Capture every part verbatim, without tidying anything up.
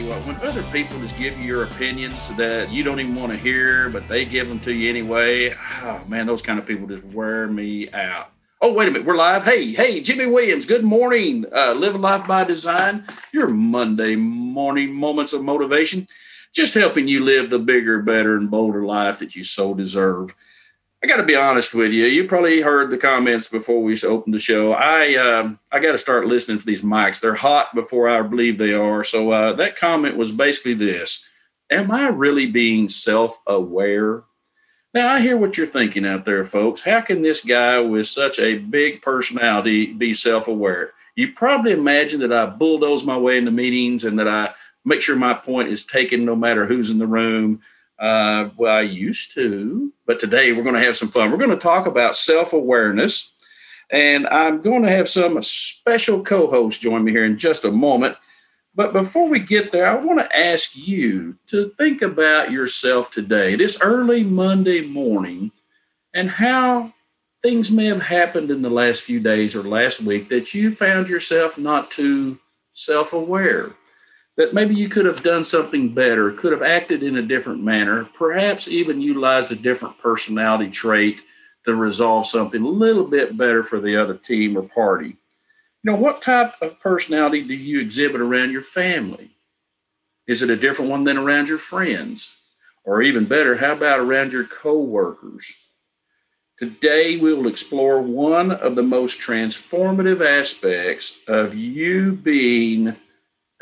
you what, when other people just give you your opinions that you don't even want to hear, but they give them to you anyway, oh, man, those kind of people just wear me out. Oh, wait a minute, we're live. Hey, hey, Jimmy Williams, good morning. Uh, Live a Life by Design, your Monday morning moments of motivation, just helping you live the bigger, better, and bolder life that you so deserve. I got to be honest with you. You probably heard the comments before we opened the show. I um, I got to start listening for these mics. They're hot before I believe they are. So uh, that comment was basically this. Am I really being self-aware? Now, I hear what you're thinking out there, folks. How can this guy with such a big personality be self-aware? You probably imagine that I bulldoze my way into meetings and that I make sure my point is taken no matter who's in the room. Uh, well, I used to, but today we're going to have some fun. We're going to talk about self-awareness, and I'm going to have some special co-hosts join me here in just a moment. But before we get there, I want to ask you to think about yourself today, this early Monday morning, and how things may have happened in the last few days or last week that you found yourself not too self-aware. That maybe you could have done something better, could have acted in a different manner, perhaps even utilized a different personality trait to resolve something a little bit better for the other team or party. You know, what type of personality do you exhibit around your family? Is it a different one than around your friends? Or even better, how about around your coworkers? Today, we will explore one of the most transformative aspects of you being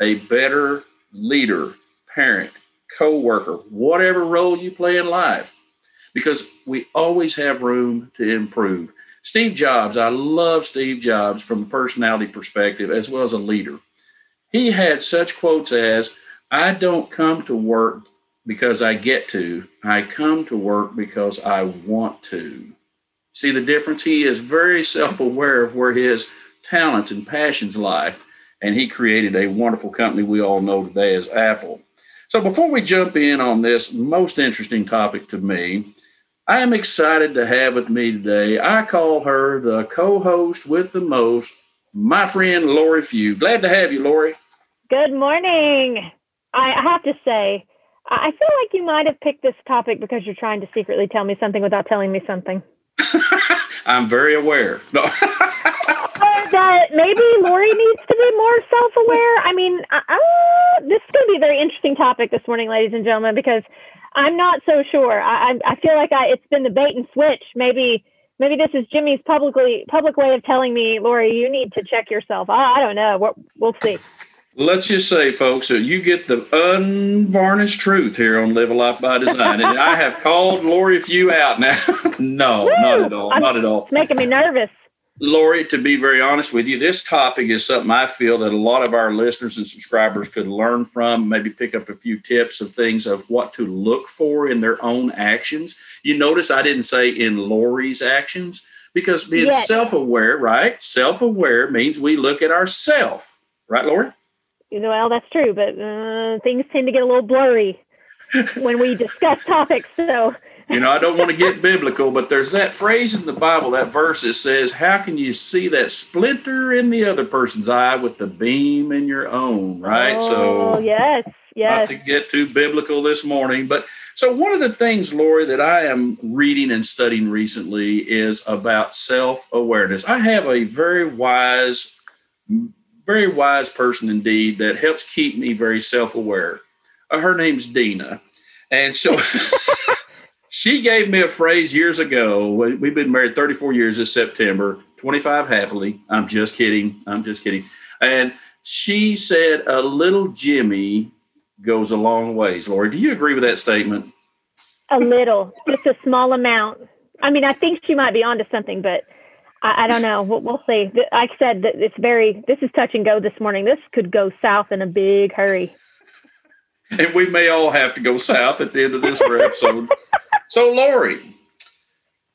a better leader, parent, coworker, whatever role you play in life, because we always have room to improve. Steve Jobs, I love Steve Jobs from a personality perspective as well as a leader. He had such quotes as, I don't come to work because I get to, I come to work because I want to. See the difference? He is very self-aware of where his talents and passions lie. And he created a wonderful company we all know today as Apple. So before we jump in on this most interesting topic to me, I am excited to have with me today, I call her the co-host with the most, my friend, Lori Few. Glad to have you, Lori. Good morning. I have to say, I feel like you might have picked this topic because you're trying to secretly tell me something without telling me something. I'm very aware. No. That maybe Lori needs to be more self-aware. I mean, I, I, this is going to be a very interesting topic this morning, ladies and gentlemen, because I'm not so sure. I, I, I feel like I, it's been the bait and switch. Maybe maybe this is Jimmy's publicly public way of telling me, Lori, you need to check yourself. I, I don't know. We're, we'll see. Let's just say, folks, that you get the unvarnished truth here on Live a Life by Design. And I have called Lori Few out now. No, Woo! not at all. I'm, not at all. It's making me nervous. Lori, to be very honest with you, this topic is something I feel that a lot of our listeners and subscribers could learn from, maybe pick up a few tips of things of what to look for in their own actions. You notice I didn't say in Lori's actions, because being yes. self-aware, right? Self-aware means we look at ourselves, right, Lori? Well, that's true, but uh, things tend to get a little blurry when we discuss topics, so... You know, I don't want to get biblical, but there's that phrase in the Bible, that verse that says, how can you see that splinter in the other person's eye with the beam in your own, right? Oh, so yes, yes. Not to get too biblical this morning. But so one of the things, Lori, that I am reading and studying recently is about self-awareness. I have a very wise, very wise person indeed that helps keep me very self-aware. Her name's Dina. And so... She gave me a phrase years ago. We've been married thirty-four years this September, twenty-five happily. I'm just kidding. I'm just kidding. And she said, a little Jimmy goes a long ways. Lori, do you agree with that statement? A little. Just a small amount. I mean, I think she might be onto something, but I, I don't know. We'll, we'll see. Like I said, that it's very, this is touch and go this morning. This could go south in a big hurry. And we may all have to go south at the end of this episode. So, Lori,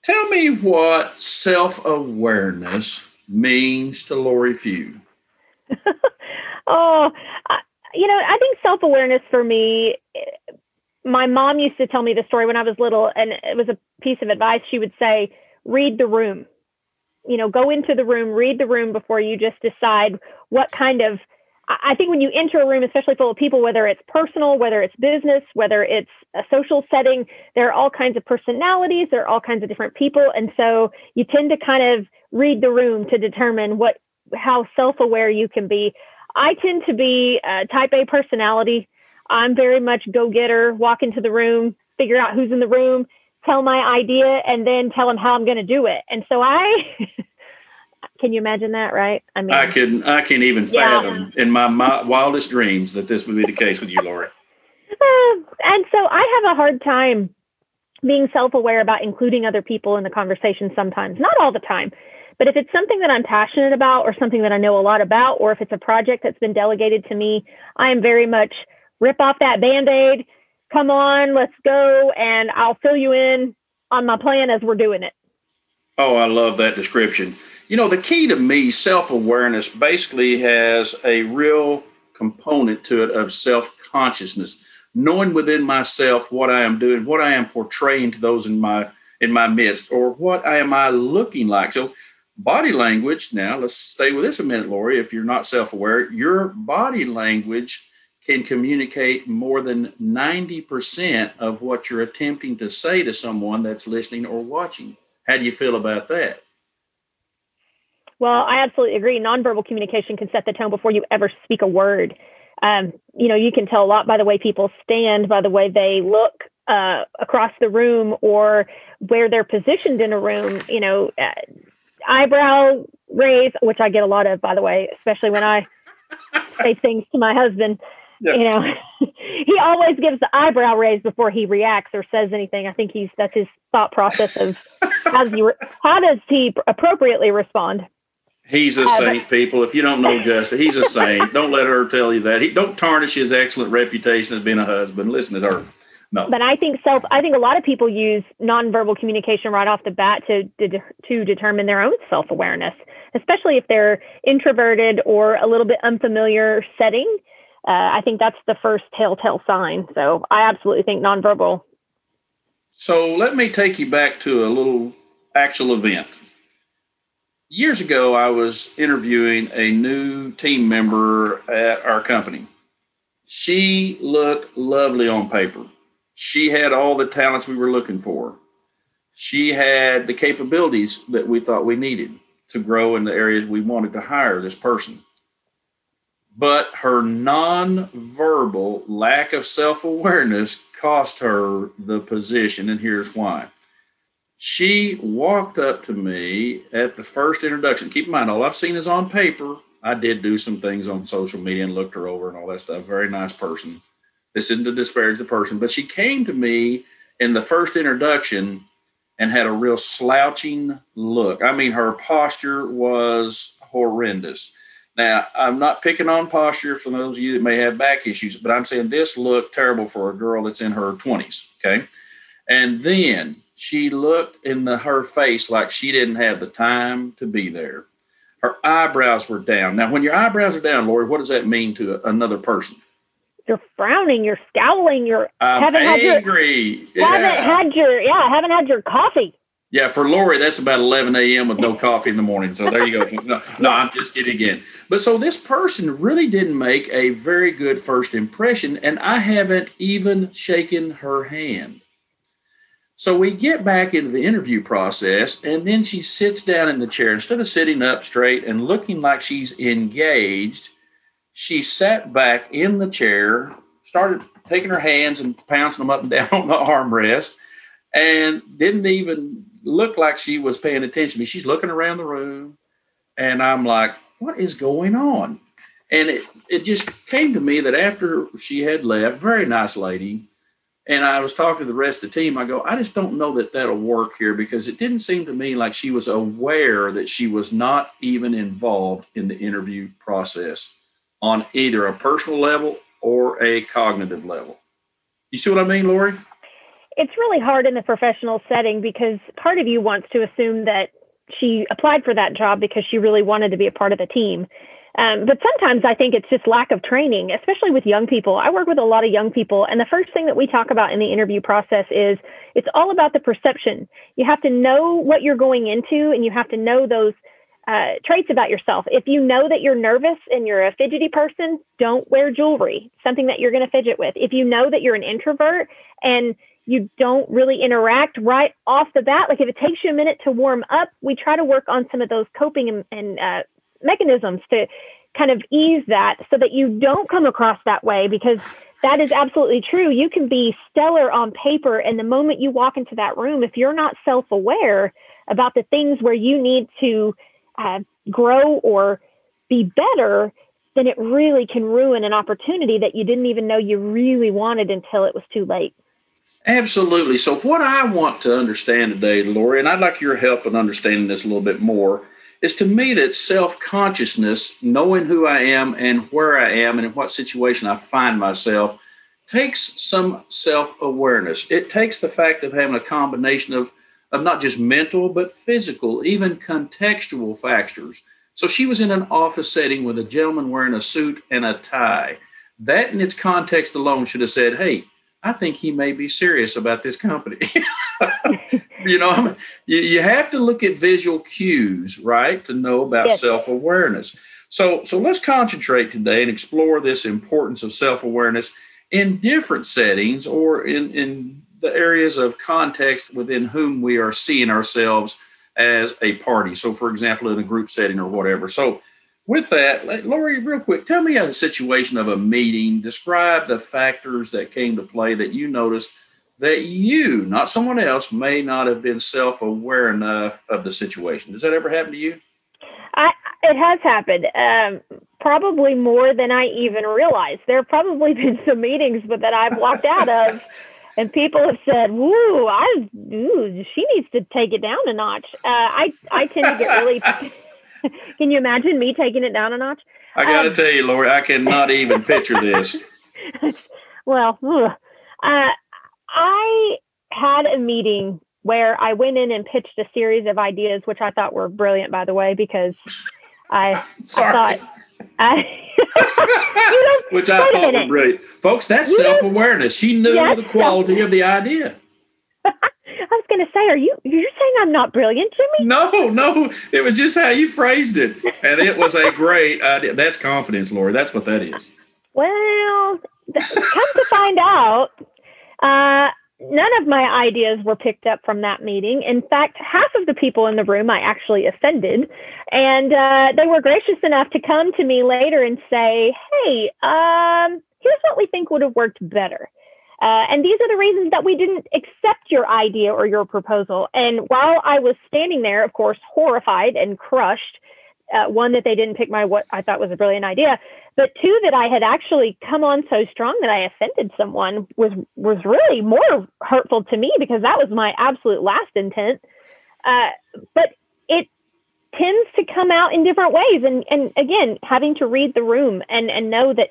tell me what self-awareness means to Lori Few. oh, I, you know, I think self-awareness for me, my mom used to tell me the story when I was little, and it was a piece of advice. She would say, read the room. You know, go into the room, read the room before you just decide what kind of I think when you enter a room, especially full of people, whether it's personal, whether it's business, whether it's a social setting, there are all kinds of personalities, there are all kinds of different people. And so you tend to kind of read the room to determine what, how self-aware you can be. I tend to be a type A personality. I'm very much go-getter, walk into the room, figure out who's in the room, tell my idea, and then tell them how I'm going to do it. And so I... Can you imagine that? Right. I mean, I can, I can't even yeah. fathom in my, my wildest dreams that this would be the case with you, Lori. Uh, and so I have a hard time being self-aware about including other people in the conversation sometimes, not all the time, but if it's something that I'm passionate about or something that I know a lot about, or if it's a project that's been delegated to me, I am very much rip off that Band-Aid. Come on, let's go. And I'll fill you in on my plan as we're doing it. Oh, I love that description. You know, the key to me, self-awareness basically has a real component to it of self-consciousness, knowing within myself what I am doing, what I am portraying to those in my in my midst, or what am I looking like. So body language, now let's stay with this a minute, Lori. If you're not self-aware, your body language can communicate more than ninety percent of what you're attempting to say to someone that's listening or watching. How do you feel about that? Well, I absolutely agree. Nonverbal communication can set the tone before you ever speak a word. Um, you know, you can tell a lot by the way people stand, by the way they look uh, across the room, or where they're positioned in a room. You know, uh, eyebrow raise, which I get a lot of, by the way, especially when I say things to my husband. Yep. You know, he always gives the eyebrow raise before he reacts or says anything. I think he's that's his thought process of how does he, re- how does he appropriately respond. He's a uh, saint, people. If you don't know Justin, he's a saint. Don't let her tell you that. He, don't tarnish his excellent reputation as being a husband. Listen to her. No. But I think self. I think a lot of people use nonverbal communication right off the bat to to, to determine their own self-awareness, especially if they're introverted or a little bit unfamiliar setting. Uh, I think that's the first telltale sign. So I absolutely think nonverbal. So let me take you back to a little actual event. Years ago, I was interviewing a new team member at our company. She looked lovely on paper. She had all the talents we were looking for. She had the capabilities that we thought we needed to grow in the areas we wanted to hire this person. But her nonverbal lack of self-awareness cost her the position, and here's why. She walked up to me at the first introduction. Keep in mind, all I've seen is on paper. I did do some things on social media and looked her over and all that stuff. Very nice person. This isn't to disparage the person, but she came to me in the first introduction and had a real slouching look. I mean, her posture was horrendous. Now, I'm not picking on posture for those of you that may have back issues, but I'm saying this looked terrible for a girl that's in her twenties, okay? And then she looked in the, her face like she didn't have the time to be there. Her eyebrows were down. Now, when your eyebrows are down, Lori, what does that mean to a, another person? You're frowning, you're scowling, you're I'm haven't angry. Had your, yeah. Haven't had your, yeah, haven't had your coffee. Yeah, for Lori, that's about eleven a.m. with no coffee in the morning. So there you go. No, no, I'm just kidding again. But so this person really didn't make a very good first impression, and I haven't even shaken her hand. So we get back into the interview process, and then she sits down in the chair. Instead of sitting up straight and looking like she's engaged, she sat back in the chair, started taking her hands and pouncing them up and down on the armrest, and didn't even look like she was paying attention to me. She's looking around the room, and I'm like, what is going on? And it, it just came to me that after she had left, very nice lady, and I was talking to the rest of the team, I go, I just don't know that that'll work here, because it didn't seem to me like she was aware that she was not even involved in the interview process on either a personal level or a cognitive level. You see what I mean, Lori? It's really hard in the professional setting, because part of you wants to assume that she applied for that job because she really wanted to be a part of the team. Um, but sometimes I think it's just lack of training, especially with young people. I work with a lot of young people, and the first thing that we talk about in the interview process is it's all about the perception. You have to know what you're going into, and you have to know those uh, traits about yourself. If you know that you're nervous and you're a fidgety person, don't wear jewelry, something that you're going to fidget with. If you know that you're an introvert and you don't really interact right off the bat, like if it takes you a minute to warm up, we try to work on some of those coping and, and uh, mechanisms to kind of ease that so that you don't come across that way, because that is absolutely true. You can be stellar on paper, and the moment you walk into that room, if you're not self-aware about the things where you need to uh, grow or be better, then it really can ruin an opportunity that you didn't even know you really wanted until it was too late. Absolutely. So what I want to understand today, Lori, and I'd like your help in understanding this a little bit more, is to me that self-consciousness, knowing who I am and where I am and in what situation I find myself, takes some self-awareness. It takes the fact of having a combination of, of not just mental, but physical, even contextual factors. So she was in an office setting with a gentleman wearing a suit and a tie. That in its context alone should have said, hey, I think he may be serious about this company. You know, I mean, you, you have to look at visual cues, right, to know about yes. self-awareness. So, so let's concentrate today and explore this importance of self-awareness in different settings or in, in the areas of context within whom we are seeing ourselves as a party. So, for example, in a group setting or whatever. So, with that, Lori, real quick, tell me a situation of a meeting. Describe the factors that came to play that you noticed that you, not someone else, may not have been self-aware enough of the situation. Does that ever happen to you? I, it has happened, um, probably more than I even realized. There have probably been some meetings but that I've walked out of, and people have said, "Woo, I, ooh, she needs to take it down a notch." Uh, I, I tend to get really... Can you imagine me taking it down a notch? I got to um, tell you, Lori, I cannot even picture this. Well, uh, I had a meeting where I went in and pitched a series of ideas, which I thought were brilliant, by the way, because I, I thought... I, you know, which I thought were brilliant. Folks, that's you self-awareness. She knew yes, the quality of the idea. I was going to say, are you, you're saying I'm not brilliant, Jimmy? No, no. It was just how you phrased it. And it was a great idea. That's confidence, Lori. That's what that is. Well, th- come to find out, uh, none of my ideas were picked up from that meeting. In fact, half of the people in the room I actually offended. And uh, they were gracious enough to come to me later and say, hey, um, here's what we think would have worked better. Uh, and these are the reasons that we didn't accept your idea or your proposal. And while I was standing there, of course, horrified and crushed, uh, one, that they didn't pick my what I thought was a brilliant idea, but two, that I had actually come on so strong that I offended someone was was really more hurtful to me, because that was my absolute last intent. Uh, but it tends to come out in different ways. And, and again, having to read the room and, and know that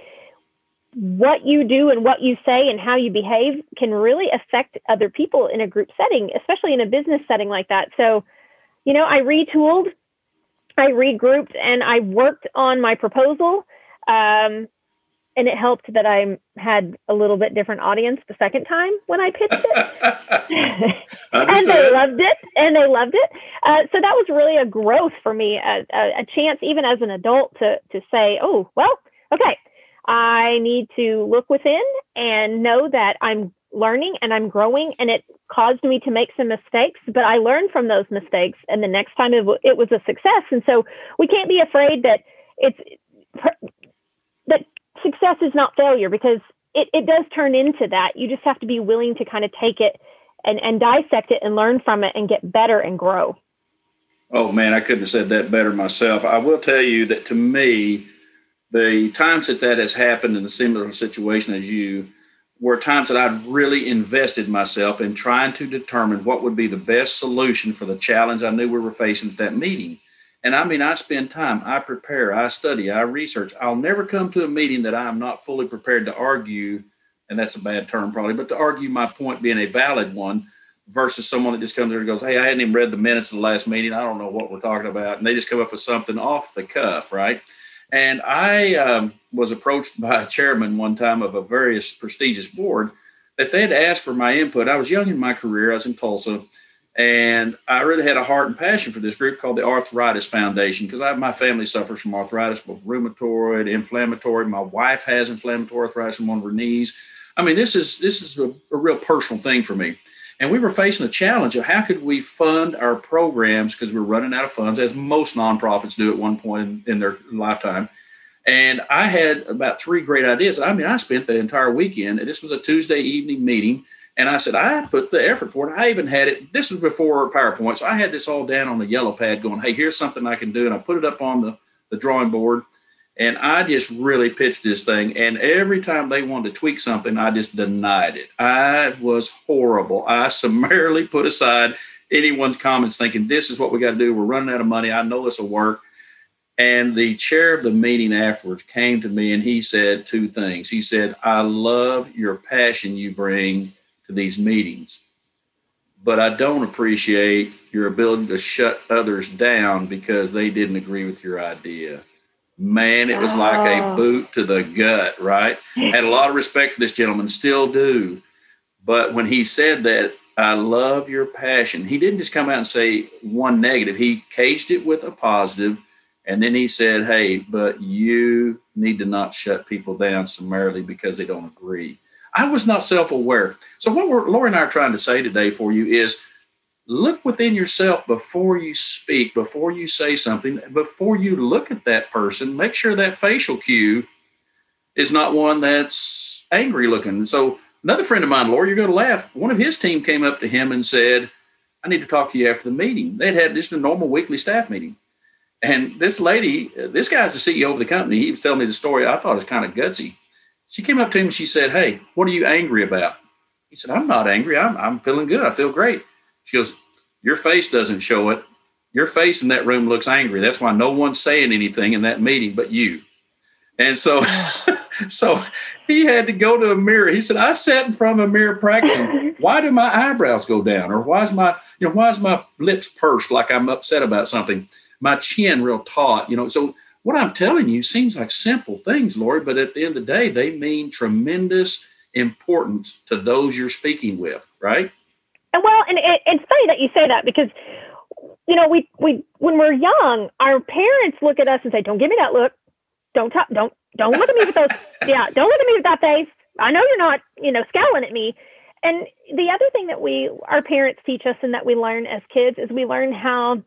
what you do and what you say and how you behave can really affect other people in a group setting, especially in a business setting like that. So, you know, I retooled, I regrouped, and I worked on my proposal. Um, and it helped that I had a little bit different audience the second time when I pitched it. And they loved it. And they loved it. Uh, so that was really a growth for me, a, a, a chance, even as an adult, to to say, oh, well, okay, I need to look within and know that I'm learning and I'm growing, and it caused me to make some mistakes, but I learned from those mistakes, and the next time it, w- it was a success. And so we can't be afraid that it's that success is not failure, because it, it does turn into that. You just have to be willing to kind of take it and, and dissect it and learn from it and get better and grow. Oh man, I couldn't have said that better myself. I will tell you that to me, the times that that has happened in a similar situation as you were times that I've really invested myself in trying to determine what would be the best solution for the challenge I knew we were facing at that meeting. And I mean, I spend time, I prepare, I study, I research. I'll never come to a meeting that I'm not fully prepared to argue, and that's a bad term probably, but to argue my point being a valid one, versus someone that just comes there and goes, hey, I hadn't even read the minutes of the last meeting. I don't know what we're talking about. And they just come up with something off the cuff, right? And I um, was approached by a chairman one time of a very prestigious board that they had asked for my input. I was young in my career. I was in Tulsa. And I really had a heart and passion for this group called the Arthritis Foundation, because I, my family suffers from arthritis, both rheumatoid, inflammatory. My wife has inflammatory arthritis in one of her knees. I mean, this is this is a, a real personal thing for me. And we were facing a challenge of how could we fund our programs, because we were running out of funds, as most nonprofits do at one point in, in their lifetime. And I had about three great ideas. I mean, I spent the entire weekend, and this was a Tuesday evening meeting. And I said, I put the effort for it. I even had it. This was before PowerPoint. So I had this all down on the yellow pad going, hey, here's something I can do. And I put it up on the, the drawing board. And I just really pitched this thing. And every time they wanted to tweak something, I just denied it. I was horrible. I summarily put aside anyone's comments thinking, this is what we got to do. We're running out of money. I know this will work. And the chair of the meeting afterwards came to me and he said two things. He said, I love your passion you bring to these meetings, but I don't appreciate your ability to shut others down because they didn't agree with your idea. Man, it was oh. like a boot to the gut, right? Had a lot of respect for this gentleman, still do. But when he said that, I love your passion, he didn't just come out and say one negative. He caged it with a positive. And then he said, hey, but you need to not shut people down summarily because they don't agree. I was not self-aware. So what we're, Lori and I are trying to say today for you is look within yourself before you speak, before you say something, before you look at that person, make sure that facial cue is not one that's angry looking. So another friend of mine, Lori, you're going to laugh. One of his team came up to him and said, I need to talk to you after the meeting. They'd had just a normal weekly staff meeting. And this lady, this guy's the C E O of the company. He was telling me the story. I thought it was kind of gutsy. She came up to him and she said, hey, what are you angry about? He said, I'm not angry. I'm, I'm feeling good. I feel great. She goes, your face doesn't show it. Your face in that room looks angry. That's why no one's saying anything in that meeting but you. And so, so he had to go to a mirror. He said, I sat in front of a mirror practicing. Why do my eyebrows go down? Or why is my, you know, why is my lips pursed like I'm upset about something? My chin real taut, you know. So what I'm telling you seems like simple things, Lori, but at the end of the day, they mean tremendous importance to those you're speaking with, right? Well, and it, it's funny that you say that because, you know, we we when we're young, our parents look at us and say, "Don't give me that look. Don't talk, don't don't look at me with those. Yeah, don't look at me with that face. I know you're not, you know, scowling at me." And the other thing that we our parents teach us and that we learn as kids is we learn how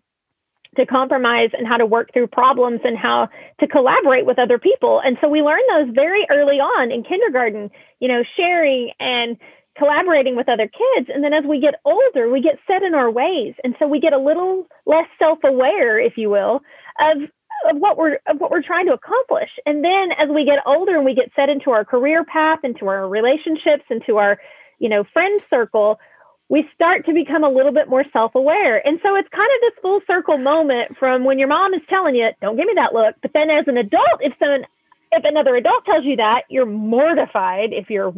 to compromise and how to work through problems and how to collaborate with other people. And so we learn those very early on in kindergarten, you know, sharing and collaborating with other kids. And then as we get older, we get set in our ways. And so we get a little less self-aware, if you will, of, of what we're of what we're trying to accomplish. And then as we get older and we get set into our career path, into our relationships, into our, you know, friend circle, we start to become a little bit more self-aware. And so it's kind of this full circle moment from when your mom is telling you, don't give me that look. But then as an adult, if someone, if another adult tells you that, you're mortified if you're,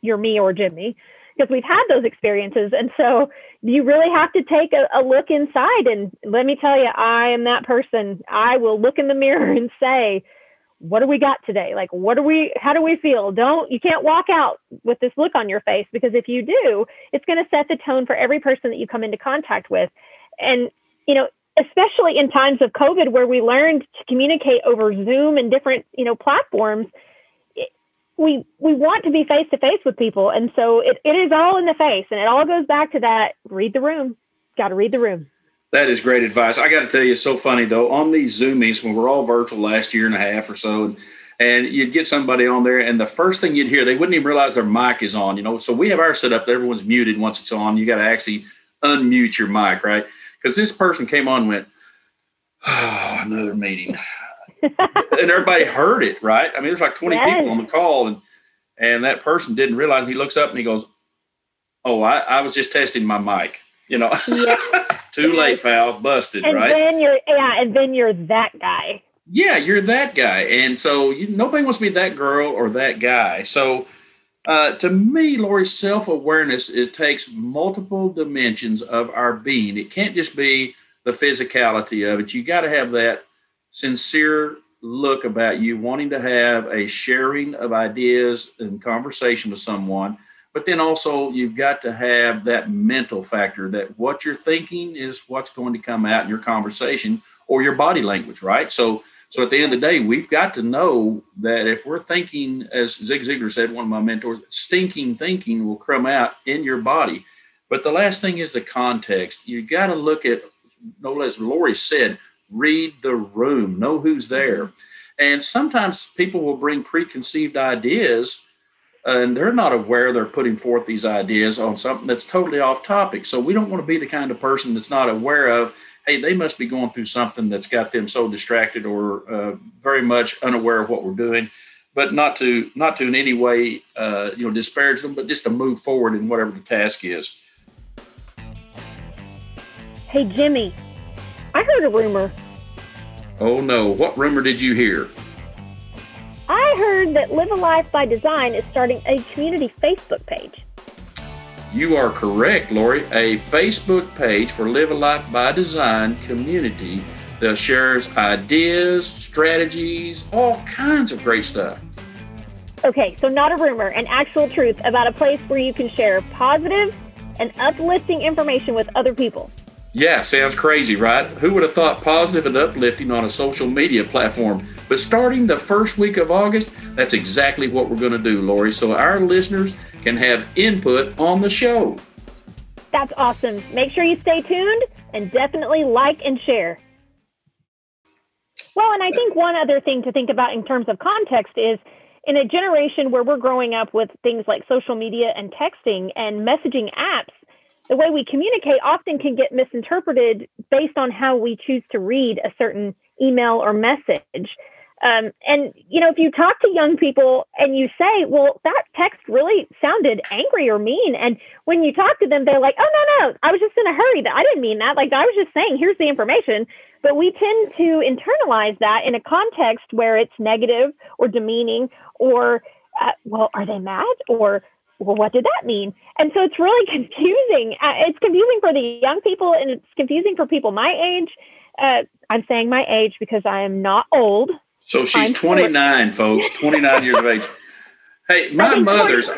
you're me or Jimmy, because we've had those experiences. And so you really have to take a, a look inside. And let me tell you, I am that person. I will look in the mirror and say, what do we got today? Like, what do we, how do we feel? Don't, you can't walk out with this look on your face, because if you do, it's going to set the tone for every person that you come into contact with. And, you know, especially in times of COVID where we learned to communicate over Zoom and different, you know, platforms, it, we, we want to be face to face with people. And so it, it is all in the face, and it all goes back to that. Read the room. Got to read the room. That is great advice. I got to tell you, it's so funny, though, on these Zoom meetings, when we're all virtual last year and a half or so, and, and you'd get somebody on there, and the first thing you'd hear, they wouldn't even realize their mic is on, you know. So we have our setup that everyone's muted once it's on. You got to actually unmute your mic, right? Because this person came on and went, oh, another meeting. And everybody heard it, right? I mean, there's like twenty yes. people on the call, and and that person didn't realize. He looks up and he goes, oh, I, I was just testing my mic, you know. Yeah. Too late, pal. Busted, and right? Then you're, yeah, and then you're that guy. Yeah, you're that guy. And so you, nobody wants to be that girl or that guy. So uh, to me, Lori, self-awareness, it takes multiple dimensions of our being. It can't just be the physicality of it. You got to have that sincere look about you, wanting to have a sharing of ideas and conversation with someone. But then also you've got to have that mental factor that what you're thinking is what's going to come out in your conversation or your body language, right? So so at the end of the day, we've got to know that if we're thinking, as Zig Ziglar said, one of my mentors, stinking thinking will come out in your body. But the last thing is the context. You got to look at, no less, Lori said, read the room, know who's there. And sometimes people will bring preconceived ideas and they're not aware they're putting forth these ideas on something that's totally off topic. So we don't want to be the kind of person that's not aware of, hey, they must be going through something that's got them so distracted or uh, very much unaware of what we're doing, but not to not to in any way, uh, you know, disparage them, but just to move forward in whatever the task is. Hey, Jimmy, I heard a rumor. Oh, no. What rumor did you hear? I heard that Live a Life by Design is starting a community Facebook page. You are correct, Lori. A Facebook page for Live a Life by Design community that shares ideas, strategies, all kinds of great stuff. Okay, so not a rumor, an actual truth about a place where you can share positive and uplifting information with other people. Yeah, sounds crazy, right? Who would have thought positive and uplifting on a social media platform? But starting the first week of August, that's exactly what we're going to do, Lori, so our listeners can have input on the show. That's awesome. Make sure you stay tuned and definitely like and share. Well, and I think one other thing to think about in terms of context is in a generation where we're growing up with things like social media and texting and messaging apps, the way we communicate often can get misinterpreted based on how we choose to read a certain email or message. Um, and, you know, if you talk to young people and you say, well, that text really sounded angry or mean. And when you talk to them, they're like, oh, no, no, I was just in a hurry. I didn't mean that. Like, I was just saying, here's the information. But we tend to internalize that in a context where it's negative or demeaning or, uh, well, are they mad? Or, well, what did that mean? And so it's really confusing. Uh, it's confusing for the young people, and it's confusing for people my age. Uh, I'm saying my age because I am not old. So she's I'm twenty-nine, forty. Folks, twenty-nine years of age. Hey, my mother's,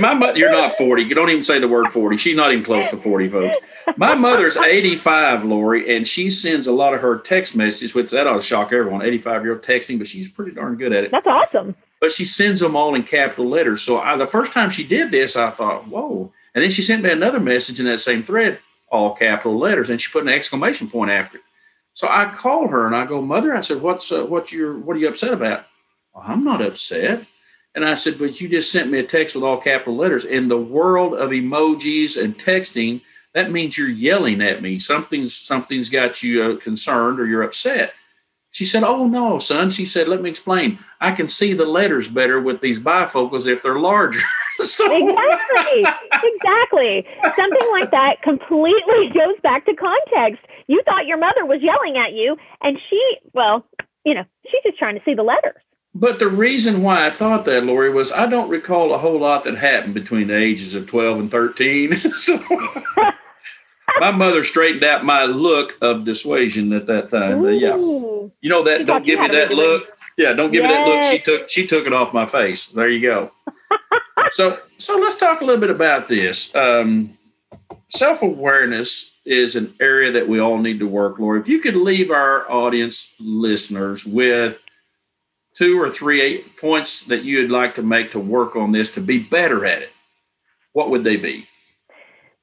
my mother, you're not forty. You don't even say the word forty. She's not even close to forty, folks. My mother's eighty-five, Lori, and she sends a lot of her text messages, which that ought to shock everyone, eighty-five-year-old texting, but she's pretty darn good at it. That's awesome. But she sends them all in capital letters. So I, the first time she did this, I thought, whoa. And then she sent me another message in that same thread, all capital letters. And she put an exclamation point after it. So I called her and I go, Mother, I said, what's uh, what you're, what are you upset about? Well, I'm not upset. And I said, but you just sent me a text with all capital letters. In the world of emojis and texting, that means you're yelling at me. Something's, something's got you uh, concerned or you're upset. She said, oh, no, son. She said, let me explain. I can see the letters better with these bifocals if they're larger. So exactly. Exactly. Something like that completely goes back to context. You thought your mother was yelling at you, and she, well, you know, she's just trying to see the letters. But the reason why I thought that, Lori, was I don't recall a whole lot that happened between the ages of twelve and thirteen. So my mother straightened out my look of dissuasion at that time. Uh, yeah, you know that. She don't give me that look. Yeah, don't give yes. me that look. She took she took it off my face. There you go. so so let's talk a little bit about this. Um, self-awareness is an area that we all need to work, Lori. If you could leave our audience listeners with two or three points that you would like to make to work on this to be better at it, what would they be?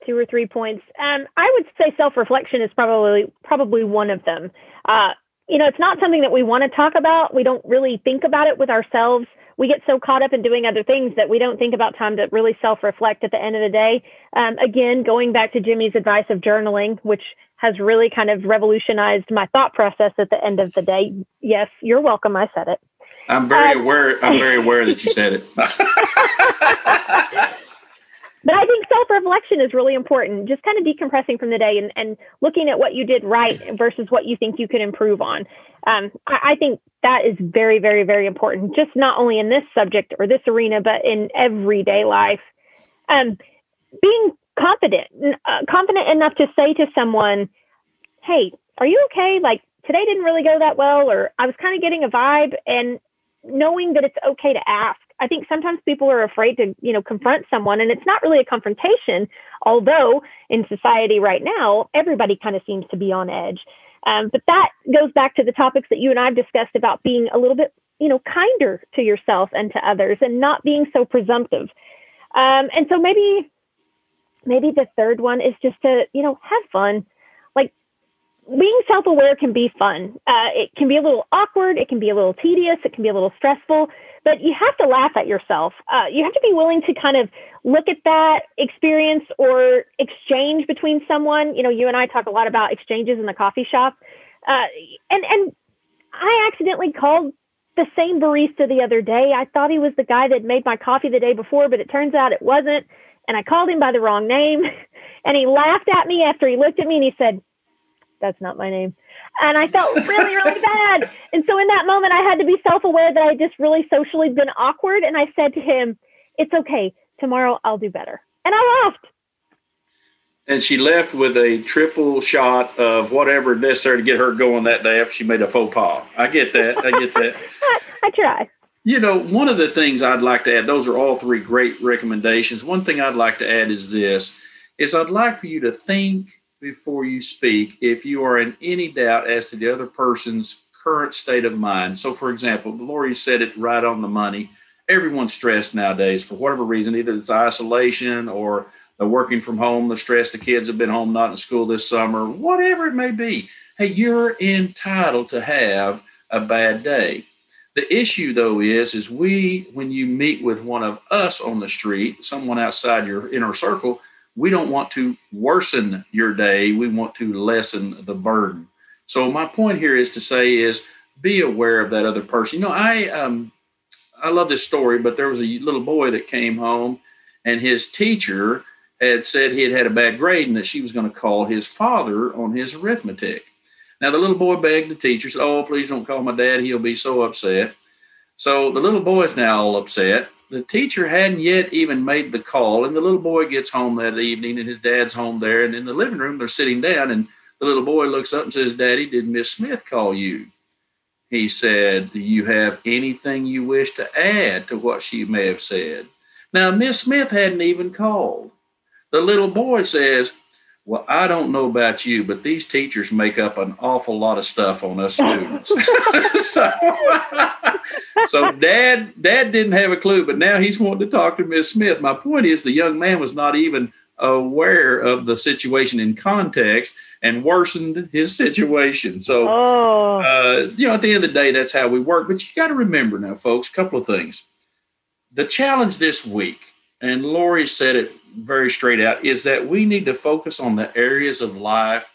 Two or three points. Um, I would say self-reflection is probably probably one of them. Uh, you know, it's not something that we want to talk about. We don't really think about it with ourselves. We get so caught up in doing other things that we don't think about time to really self-reflect at the end of the day. Um, again, going back to Jimmy's advice of journaling, which has really kind of revolutionized my thought process at the end of the day. Yes, you're welcome. I said it. I'm very uh, aware. I'm very aware that you said it. But I think self-reflection is really important, just kind of decompressing from the day and, and looking at what you did right versus what you think you could improve on. Um, I, I think that is very, very, very important, just not only in this subject or this arena, but in everyday life. Um, being confident, uh, confident enough to say to someone, hey, are you okay? Like today didn't really go that well, or I was kind of getting a vibe, and knowing that it's okay to ask. I think sometimes people are afraid to, you know, confront someone, and it's not really a confrontation, although in society right now, everybody kind of seems to be on edge. Um, but that goes back to the topics that you and I've discussed about being a little bit, you know, kinder to yourself and to others and not being so presumptive. Um, and so maybe, maybe the third one is just to, you know, have fun. Like, being self-aware can be fun. Uh, it can be a little awkward. It can be a little tedious. It can be a little stressful, but you have to laugh at yourself. Uh, you have to be willing to kind of look at that experience or exchange between someone. You know, you and I talk a lot about exchanges in the coffee shop. Uh, and, and I accidentally called the same barista the other day. I thought he was the guy that made my coffee the day before, but it turns out it wasn't. And I called him by the wrong name, and he laughed at me after he looked at me and he said, "That's not my name." And I felt really, really bad. And so in that moment, I had to be self-aware that I just really socially been awkward. And I said to him, "It's okay. Tomorrow I'll do better." And I laughed. And she left with a triple shot of whatever necessary to get her going that day after she made a faux pas. I get that. I get that. I, I try. You know, one of the things I'd like to add, those are all three great recommendations. One thing I'd like to add is this, is I'd like for you to think before you speak, if you are in any doubt as to the other person's current state of mind. So, for example, Lori said it right on the money. Everyone's stressed nowadays for whatever reason, either it's isolation or the working from home, the stress, the kids have been home, not in school this summer, whatever it may be. Hey, you're entitled to have a bad day. The issue, though, is, is we, when you meet with one of us on the street, someone outside your inner circle, we don't want to worsen your day. We want to lessen the burden. So my point here is to say is be aware of that other person. You know, I um, I love this story, but there was a little boy that came home and his teacher had said he had had a bad grade and that she was going to call his father on his arithmetic. Now, the little boy begged the teacher, said, "Oh, please don't call my dad. He'll be so upset." So the little boy is now all upset. The teacher hadn't yet even made the call, and the little boy gets home that evening, and his dad's home there, and in the living room, they're sitting down, and the little boy looks up and says, "Daddy, did Miss Smith call you?" He said, "Do you have anything you wish to add to what she may have said?" Now, Miss Smith hadn't even called. The little boy says, "Well, I don't know about you, but these teachers make up an awful lot of stuff on us students." so, so dad, dad didn't have a clue, but now he's wanting to talk to Miss Smith. My point is the young man was not even aware of the situation in context and worsened his situation. So, oh. uh, you know, at the end of the day, that's how we work. But you got to remember now, folks, a couple of things. The challenge this week, and Lori said it very straight out, is that we need to focus on the areas of life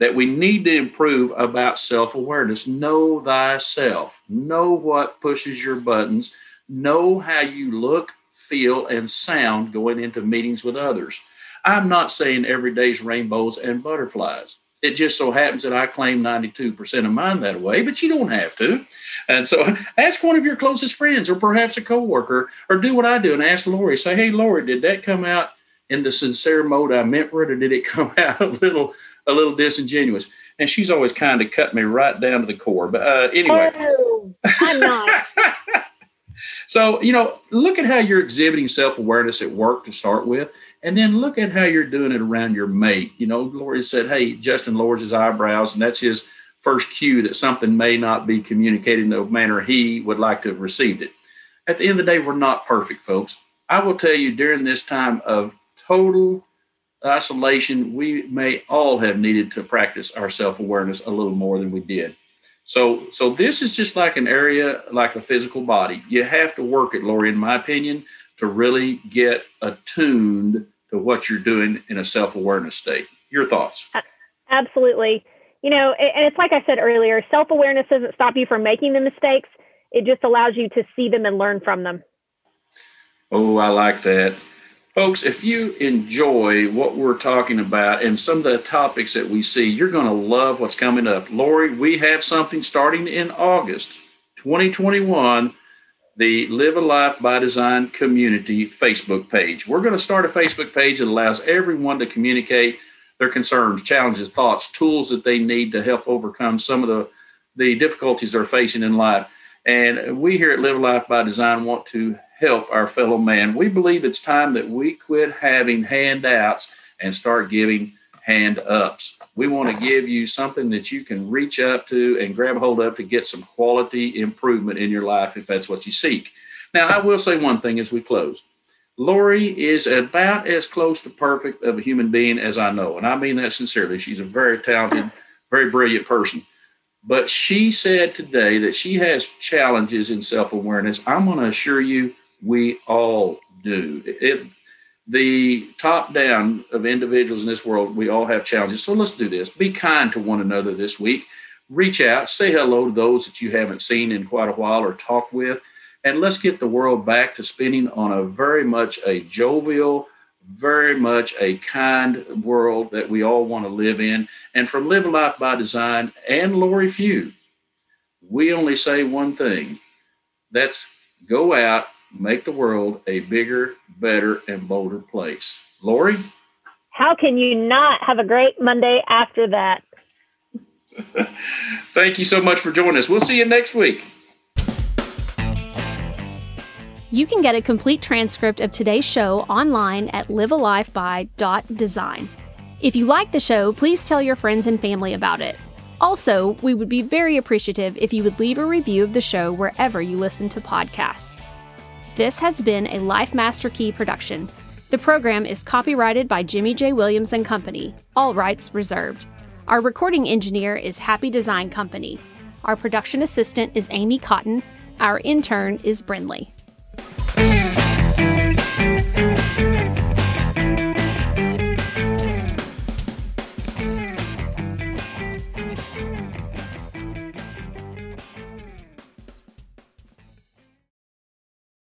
that we need to improve about self-awareness. Know thyself. Know what pushes your buttons. Know how you look, feel, and sound going into meetings with others. I'm not saying every day's rainbows and butterflies. It just so happens that I claim ninety-two percent of mine that way, but you don't have to. And so ask one of your closest friends or perhaps a coworker, or do what I do and ask Lori, say, "Hey, Lori, did that come out in the sincere mode I meant for it, or did it come out a little a little disingenuous?" And she's always kind of cut me right down to the core. But uh, anyway. Oh, I'm not. So, you know, look at how you're exhibiting self-awareness at work to start with, and then look at how you're doing it around your mate. You know, Lori said, hey, Justin lowers his eyebrows, and that's his first cue that something may not be communicated in the manner he would like to have received it. At the end of the day, we're not perfect, folks. I will tell you, during this time of total isolation, we may all have needed to practice our self-awareness a little more than we did. So so this is just like an area, like the physical body. You have to work it, Lori, in my opinion, to really get attuned to what you're doing in a self-awareness state. Your thoughts? Absolutely. You know, and it's like I said earlier, self-awareness doesn't stop you from making the mistakes. It just allows you to see them and learn from them. Oh, I like that. Folks, if you enjoy what we're talking about and some of the topics that we see, you're going to love what's coming up. Lori, we have something starting in August twenty twenty-one, the Live a Life by Design Community Facebook page. We're going to start a Facebook page that allows everyone to communicate their concerns, challenges, thoughts, tools that they need to help overcome some of the, the difficulties they're facing in life. And we here at Live a Life by Design want to help our fellow man. We believe it's time that we quit having handouts and start giving hand ups. We want to give you something that you can reach up to and grab hold of to get some quality improvement in your life if that's what you seek. Now, I will say one thing as we close. Lori is about as close to perfect of a human being as I know. And I mean that sincerely. She's a very talented, very brilliant person. But she said today that she has challenges in self-awareness. I'm going to assure you, we all do. It, the top down of individuals in this world, we all have challenges. So let's do this. Be kind to one another this week. Reach out, say hello to those that you haven't seen in quite a while or talked with. And let's get the world back to spinning on a very much a jovial, very much a kind world that we all want to live in. And from Live a Life by Design and Lori Few, we only say one thing. That's go out, make the world a bigger, better, and bolder place. Lori? How can you not have a great Monday after that? Thank you so much for joining us. We'll see you next week. You can get a complete transcript of today's show online at live a life by dot design. If you like the show, please tell your friends and family about it. Also, we would be very appreciative if you would leave a review of the show wherever you listen to podcasts. This has been a Life Master Key production. The program is copyrighted by Jimmy J. Williams and Company. All rights reserved. Our recording engineer is Happy Design Company. Our production assistant is Amy Cotton. Our intern is Brindley.